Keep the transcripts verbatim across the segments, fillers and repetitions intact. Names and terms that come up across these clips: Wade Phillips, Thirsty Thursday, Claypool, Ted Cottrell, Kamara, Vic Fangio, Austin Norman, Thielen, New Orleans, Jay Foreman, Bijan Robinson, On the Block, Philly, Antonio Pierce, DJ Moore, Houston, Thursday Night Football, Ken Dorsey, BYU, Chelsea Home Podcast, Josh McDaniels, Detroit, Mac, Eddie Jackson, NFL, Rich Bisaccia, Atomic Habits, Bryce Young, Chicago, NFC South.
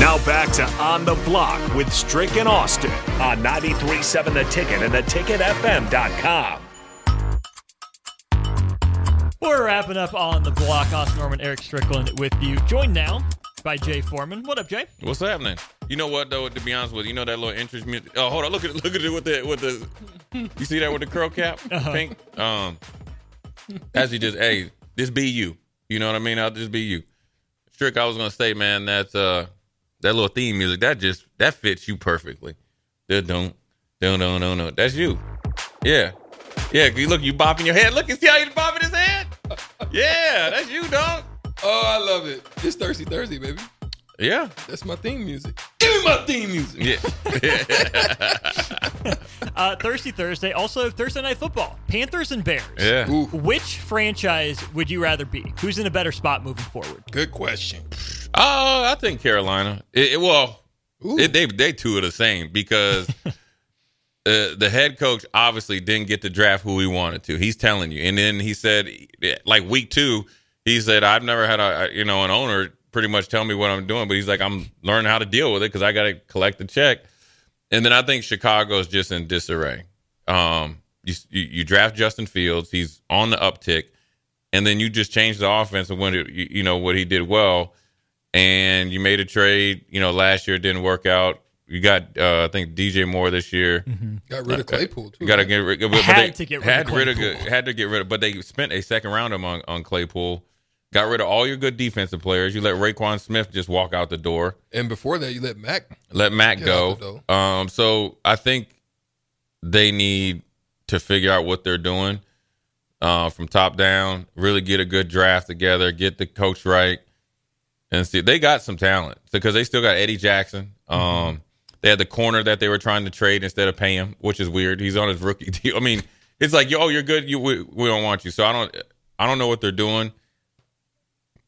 Now back to On the Block with Strick and Austin on ninety-three point seven The Ticket and the ticket f m dot com. We're wrapping up On the Block. Austin Norman, Eric Strickland with you. Joined now by Jay Foreman. What up, Jay? What's happening? You know what, though, to be honest with you, you know that little interest music? Oh, hold on. Look at it. Look at it with the, with the you see that with the curl cap? Uh-huh. Pink? Um, as you just, hey, this be you. You know what I mean? I'll just be you. Strick, I was going to say, man, that's, uh, that little theme music, that just, that fits you perfectly. Don't, don't, don't, don't, don't. That's you. Yeah. Yeah, you look, you bopping your head. Look, you see how he's bopping his head? Yeah, that's you, dog. Oh, I love it. It's Thirsty Thursday, baby. Yeah. That's my theme music. Give me my theme music. Yeah. uh, Thirsty Thursday, also Thursday Night Football. Panthers and Bears. Yeah. Ooh. Which franchise would you rather be? Who's in a better spot moving forward? Good question. Oh, uh, I think Carolina. It, it, well, it, they they two are the same because uh, the head coach obviously didn't get to draft who he wanted to. He's telling you. And then he said, like week two, he said, I've never had a you know an owner pretty much tell me what I'm doing. But he's like, I'm learning how to deal with it because I got to collect the check. And then I think Chicago is just in disarray. Um, you, you, you draft Justin Fields. He's on the uptick. And then you just change the offense and when it, you, you know what he did well. And you made a trade, you know, last year it didn't work out. You got, uh, I think, D J Moore this year. Mm-hmm. Got rid of Claypool, too. You got to get rid of Claypool. Had to get rid of Claypool. Had to get rid of But they spent a second round on, on Claypool. Got rid of all your good defensive players. You let Raquan Smith just walk out the door. And before that, you let Mac. Let Mac go. Um, so I think they need to figure out what they're doing uh, from top down, really get a good draft together, get the coach right. And see, they got some talent because they still got Eddie Jackson. Um, they had the corner that they were trying to trade instead of pay him, which is weird. He's on his rookie deal. I mean, it's like, yo, you're good. You, we, we don't want you. So I don't, I don't know what they're doing,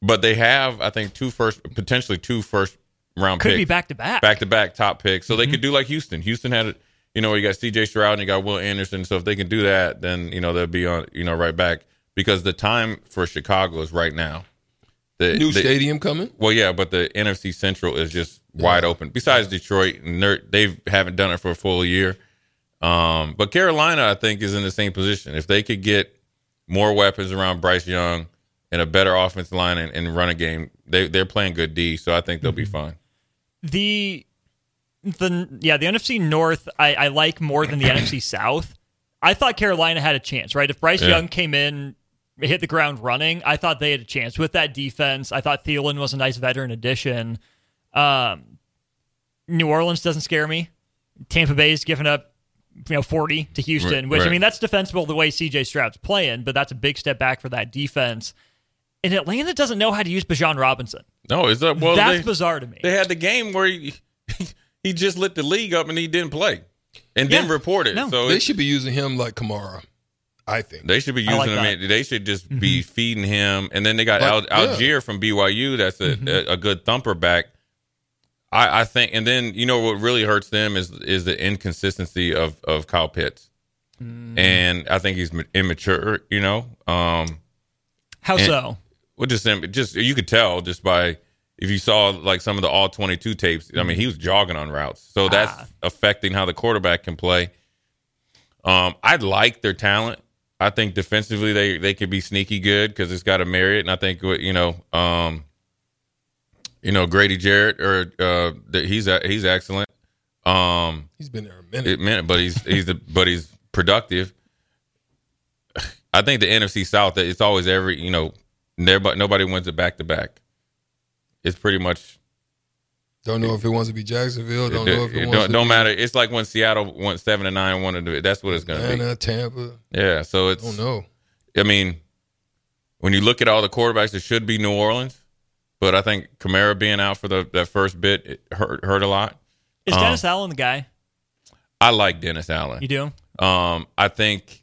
but they have, I think, two first, potentially two first round picks. Could be back to back, back to back top picks. So mm-hmm. they could do like Houston. Houston had it. You know, you got C J. Stroud and you got Will Anderson. So if they can do that, then you know they'll be on. You know, right back because the time for Chicago is right now. The, New the, stadium coming? Well, yeah, but the N F C Central is just yeah. wide open. Besides yeah. Detroit, they haven't done it for a full year. Um, but Carolina, I think, is in the same position. If they could get more weapons around Bryce Young and a better offensive line and, and run a game, they, they're playing good D, so I think they'll mm-hmm. be fine. The, the yeah, the N F C North I, I like more than the N F C South. I thought Carolina had a chance, right? If Bryce yeah. Young came in, hit the ground running, I thought they had a chance with that defense. I thought Thielen was a nice veteran addition. Um, New Orleans doesn't scare me. Tampa Bay's giving up, you know, forty to Houston, which right. I mean that's defensible the way C J. Stroud's playing, but that's a big step back for that defense. And Atlanta doesn't know how to use Bijan Robinson. No, is that well? That's they, bizarre to me. They had the game where he, he just lit the league up and he didn't play, and yeah, didn't report it. No. So they should be using him like Kamara. I think they should be using like him. That. They should just mm-hmm. be feeding him. And then they got like, Al- Algier yeah. from B Y U. That's a, mm-hmm. a, a good thumper back. I, I think, and then, you know, what really hurts them is is the inconsistency of, of Kyle Pitts. Mm. And I think he's immature, you know. Um, How so? Well, just, just, you could tell just by, if you saw like some of the all twenty-two tapes, I mean, he was jogging on routes. So that's ah. affecting how the quarterback can play. Um, I like their talent. I think defensively they, they could be sneaky good because it's got to marry it. And I think, you know, um, you know, Grady Jarrett, or uh, he's he's excellent. Um, he's been there a minute, a minute but he's he's the but he's productive. I think the N F C South, it's always every, you know, nobody nobody wins it back to back. It's pretty much. Don't know it, if it wants to be Jacksonville. Don't it, know if it, it wants don't, to don't be. Don't matter. It's like when Seattle went seven and nine, wanted to. That's what it's going to be. Tampa. Yeah. So it's. Don't know. I mean, when you look at all the quarterbacks, it should be New Orleans, but I think Kamara being out for the that first bit it hurt hurt a lot. Is um, Dennis Allen the guy? I like Dennis Allen. You do? Um, I think.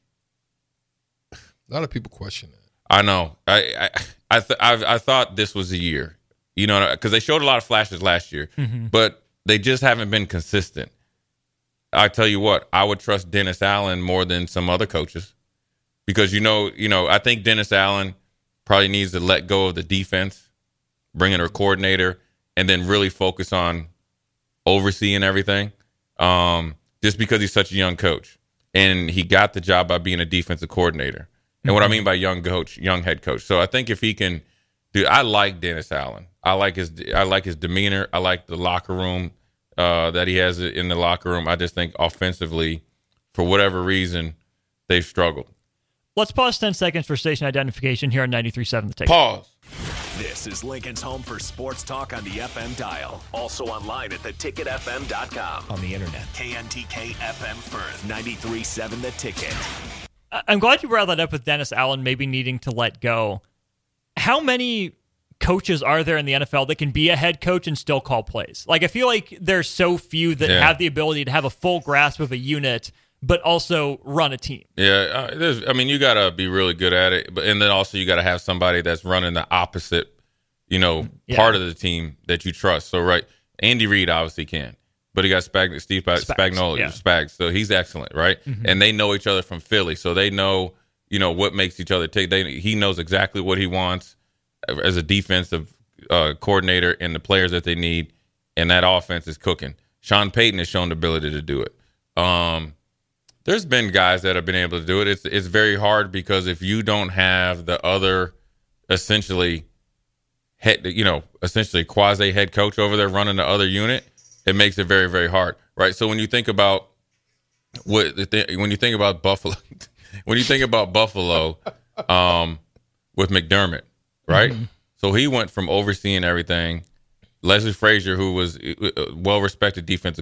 A lot of people question that. I know. I I I th- I, I thought this was the year. You know, because they showed a lot of flashes last year, mm-hmm. but they just haven't been consistent. I tell you what, I would trust Dennis Allen more than some other coaches because, you know, you know, I think Dennis Allen probably needs to let go of the defense, bring in a coordinator, and then really focus on overseeing everything um, just because he's such a young coach. And he got the job by being a defensive coordinator. And mm-hmm. what I mean by young coach, young head coach. So I think if he can do, I like Dennis Allen. I like his I like his demeanor. I like the locker room uh, that he has in the locker room. I just think offensively, for whatever reason, they've struggled. Let's pause ten seconds for station identification here on ninety-three point seven The Ticket. Pause. This is Lincoln's home for sports talk on the F M dial. Also online at the ticket f m dot com. On the internet. K N T K F M Firth, ninety-three point seven The Ticket. I'm glad you brought that up with Dennis Allen maybe needing to let go. How many coaches are there in the N F L that can be a head coach and still call plays? Like, I feel like there's so few that yeah. have the ability to have a full grasp of a unit, but also run a team. Yeah, uh, I mean, you got to be really good at it, but and then also you got to have somebody that's running the opposite, you know, yeah. part of the team that you trust. So, right, Andy Reid obviously can, but he got Spag- Steve Spags, Spagnuolo, yeah. Spags, so he's excellent, right? Mm-hmm. And they know each other from Philly, so they know, you know, what makes each other tick. They he knows exactly what he wants as a defensive uh, coordinator and the players that they need, and that offense is cooking. Sean Payton has shown the ability to do it. Um, there's been guys that have been able to do it. It's it's very hard because if you don't have the other, essentially, head you know, essentially quasi head coach over there running the other unit, it makes it very very hard, right? So when you think about what when you think about Buffalo, when you think about Buffalo, um, with McDermott. Right? Mm-hmm. So he went from overseeing everything. Leslie Frazier, who was a well-respected defensive.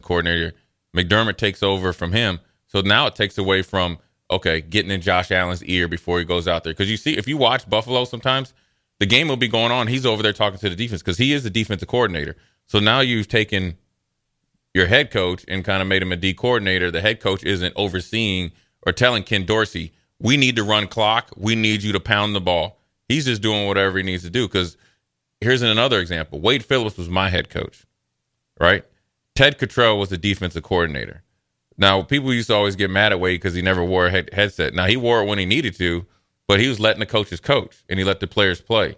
Coordinator McDermott takes over from him. So now it takes away from, okay, getting in Josh Allen's ear before he goes out there. Because you see, if you watch Buffalo sometimes, the game will be going on. He's over there talking to the defense because he is the defensive coordinator. So now you've taken your head coach and kind of made him a D coordinator. The head coach isn't overseeing or telling Ken Dorsey, we need to run clock. We need you to pound the ball. He's just doing whatever he needs to do. Because here's another example. Wade Phillips was my head coach, right? Ted Cottrell was the defensive coordinator. Now, people used to always get mad at Wade because he never wore a head- headset. Now, he wore it when he needed to, but he was letting the coaches coach, and he let the players play.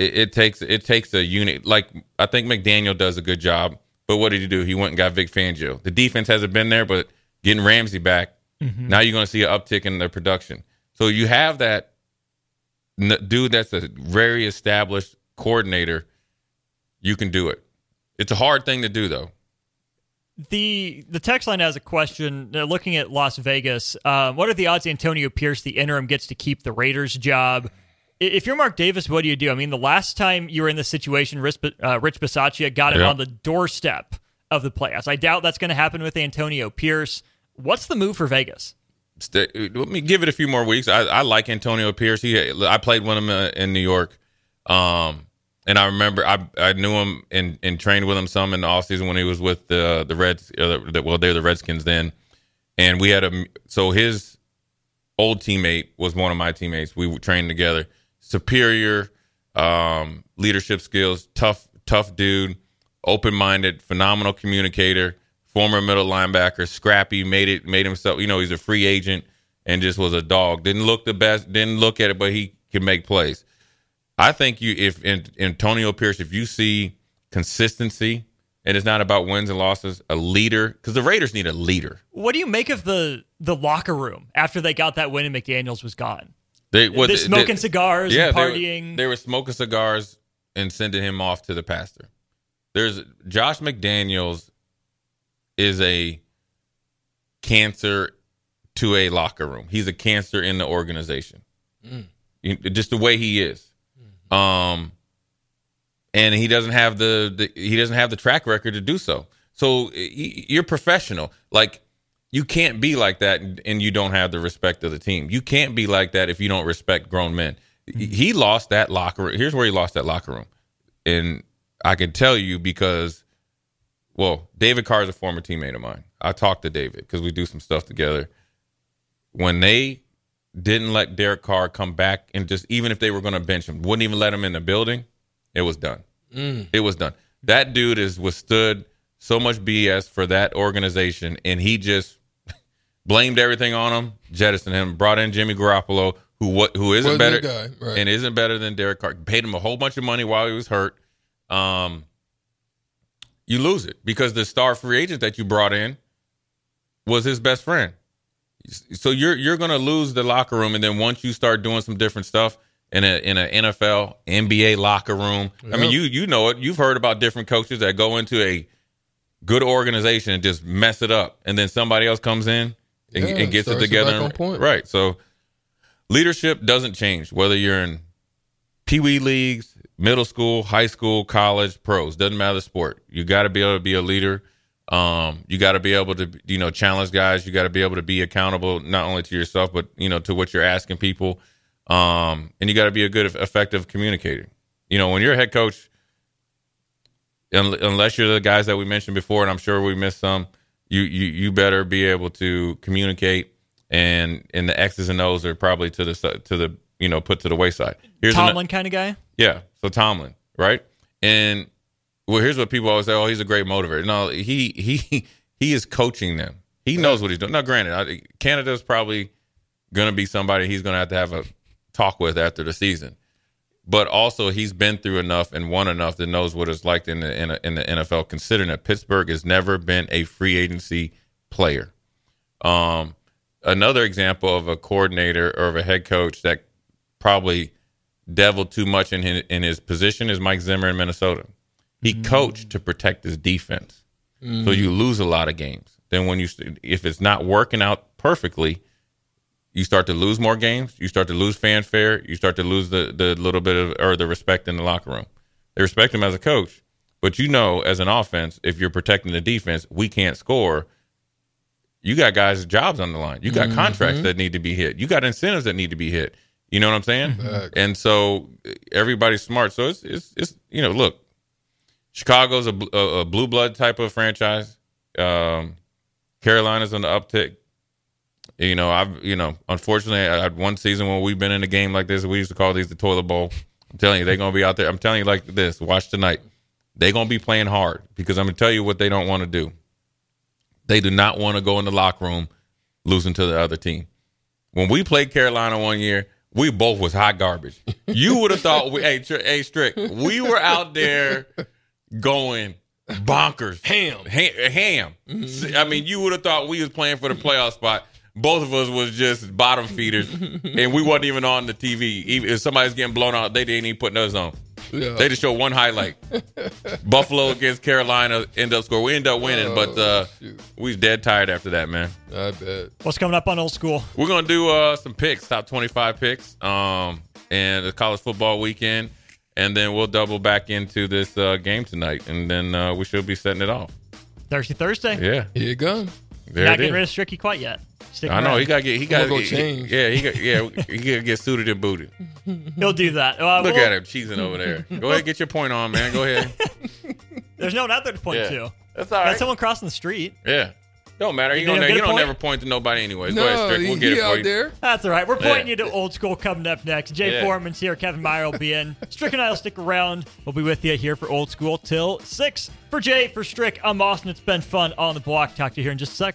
it, it takes it takes a unit. Like, I think McDaniel does a good job, but what did he do? He went and got Vic Fangio. The defense hasn't been there, but getting Ramsey back, mm-hmm. now you're going to see an uptick in their production. So you have that dude that's a very established coordinator. You can do it. It's a hard thing to do, though. The the text line has a question. Uh, looking at Las Vegas, uh, what are the odds Antonio Pierce, the interim, gets to keep the Raiders job? If you're Mark Davis, what do you do? I mean, the last time you were in this situation, Rich, uh, Rich Bisaccia got him yeah. on the doorstep of the playoffs. I doubt that's going to happen with Antonio Pierce. What's the move for Vegas? Stay, let me give it a few more weeks. I, I like Antonio Pierce. He, I played with him in New York. Um And I remember I I knew him and, and trained with him some in the offseason when he was with the the Reds. Uh, the, well, they were the Redskins then. And we had a – so his old teammate was one of my teammates. We trained together. Superior um, leadership skills, tough, tough dude, open-minded, phenomenal communicator, former middle linebacker, scrappy, made it, made himself – you know, he's a free agent and just was a dog. Didn't look the best, didn't look at it, but he could make plays. I think you, if Antonio Pierce, if you see consistency, and it's not about wins and losses, a leader, because the Raiders need a leader. What do you make of the the locker room after they got that win and McDaniels was gone? They were well, smoking they, cigars yeah, and partying. They were, they were smoking cigars and sending him off to the pastor. There's Josh McDaniels is a cancer to a locker room. He's a cancer in the organization. Mm. You, just the way he is. Um, and he doesn't have the, the he doesn't have the track record to do so. So you're professional. Like, you can't be like that, and, and you don't have the respect of the team. You can't be like that if you don't respect grown men. Mm-hmm. He lost that locker room. Here's where he lost that locker room, and I can tell you because, well, David Carr is a former teammate of mine. I talked to David because we do some stuff together. When they didn't let Derek Carr come back, and just even if they were going to bench him, wouldn't even let him in the building, it was done. Mm. It was done. That dude has withstood so much B S for that organization, and he just blamed everything on him, jettisoned him, brought in Jimmy Garoppolo, who what who isn't better guy, right. and isn't better than Derek Carr. Paid him a whole bunch of money while he was hurt. Um, you lose it because the star free agent that you brought in was his best friend. So you're you're going to lose the locker room, and then once you start doing some different stuff in a in an N F L, N B A locker room, yeah. I mean, you you know it. You've heard about different coaches that go into a good organization and just mess it up, and then somebody else comes in and, yeah, and gets it together. And, point. Right. So leadership doesn't change, whether you're in Pee Wee leagues, middle school, high school, college, pros. Doesn't matter the sport. You got to be able to be a leader. Um, you got to be able to, you know, challenge guys. You got to be able to be accountable, not only to yourself, but, you know, to what you're asking people. Um, and you got to be a good, effective communicator. You know, when you're a head coach, un- unless you're the guys that we mentioned before, and I'm sure we missed some, you, you, you better be able to communicate. And, and the X's and O's are probably to the, to the, you know, put to the wayside. Here's Tomlin an- kind of guy. Yeah. So Tomlin, right. And, well, here's what people always say: oh, he's a great motivator. No, he he he is coaching them. He knows what he's doing. Now, granted, I, Canada's probably going to be somebody he's going to have to have a talk with after the season. But also, he's been through enough and won enough that knows what it's like in the in, a, in the N F L. Considering that Pittsburgh has never been a free agency player. Um, another example of a coordinator or of a head coach that probably deviled too much in his, in his position is Mike Zimmer in Minnesota. He coached to protect his defense. Mm. So you lose a lot of games. Then when you if it's not working out perfectly, you start to lose more games, you start to lose fanfare, you start to lose the the little bit of or the respect in the locker room. They respect him as a coach, but you know as an offense, if you're protecting the defense, we can't score. You got guys' jobs on the line. You got mm-hmm. contracts that need to be hit. You got incentives that need to be hit. You know what I'm saying? Back. And so everybody's smart. So it's it's it's you know, look, Chicago's a, a, a blue blood type of franchise. Um, Carolina's on the uptick. You know, I've you know, unfortunately, I had one season when we've been in a game like this. We used to call these the toilet bowl. I'm telling you, they're gonna be out there. I'm telling you like this. Watch tonight. They're gonna be playing hard because I'm gonna tell you what they don't want to do. They do not want to go in the locker room losing to the other team. When we played Carolina one year, we both was hot garbage. You would have thought, we, hey, Tr- hey, Strick, we were out there going bonkers. Ham. Ha- ham. Mm-hmm. I mean, you would have thought we was playing for the playoff spot. Both of us was just bottom feeders, and we wasn't even on the T V. Even if somebody's getting blown out, they didn't even put us on. Yeah. They just showed one highlight. Buffalo against Carolina, end up score. We end up winning, oh, but uh, we was dead tired after that, man. I bet. What's coming up on Old School? We're going to do uh, some picks, top twenty-five picks, um, and the college football weekend, and then we'll double back into this uh, game tonight, and then uh, we should be setting it off. Thirsty Thursday. Yeah. Here you go. There Not getting is. rid of Stricky quite yet. Stick I around. know he gotta get he gotta go change. Yeah, he got yeah he gotta get suited and booted. He'll do that. Uh, Look we'll, at him cheesing over there. Go ahead, get your point on, man. Go ahead. There's no one out there to point yeah. to. That's all right. That's someone crossing the street. Yeah, don't matter. You, you don't. Never, you don't ever point to nobody, anyways. No, go ahead, Strick. We'll get it for you. There. That's all right. We're pointing yeah. you to Old School coming up next. Jay yeah. Foreman's here. Kevin Meyer will be in. Strick and I will stick around. We'll be with you here for Old School till six. For Jay, for Strick, I'm Austin. It's been fun on the block. Talk to you here in just a sec.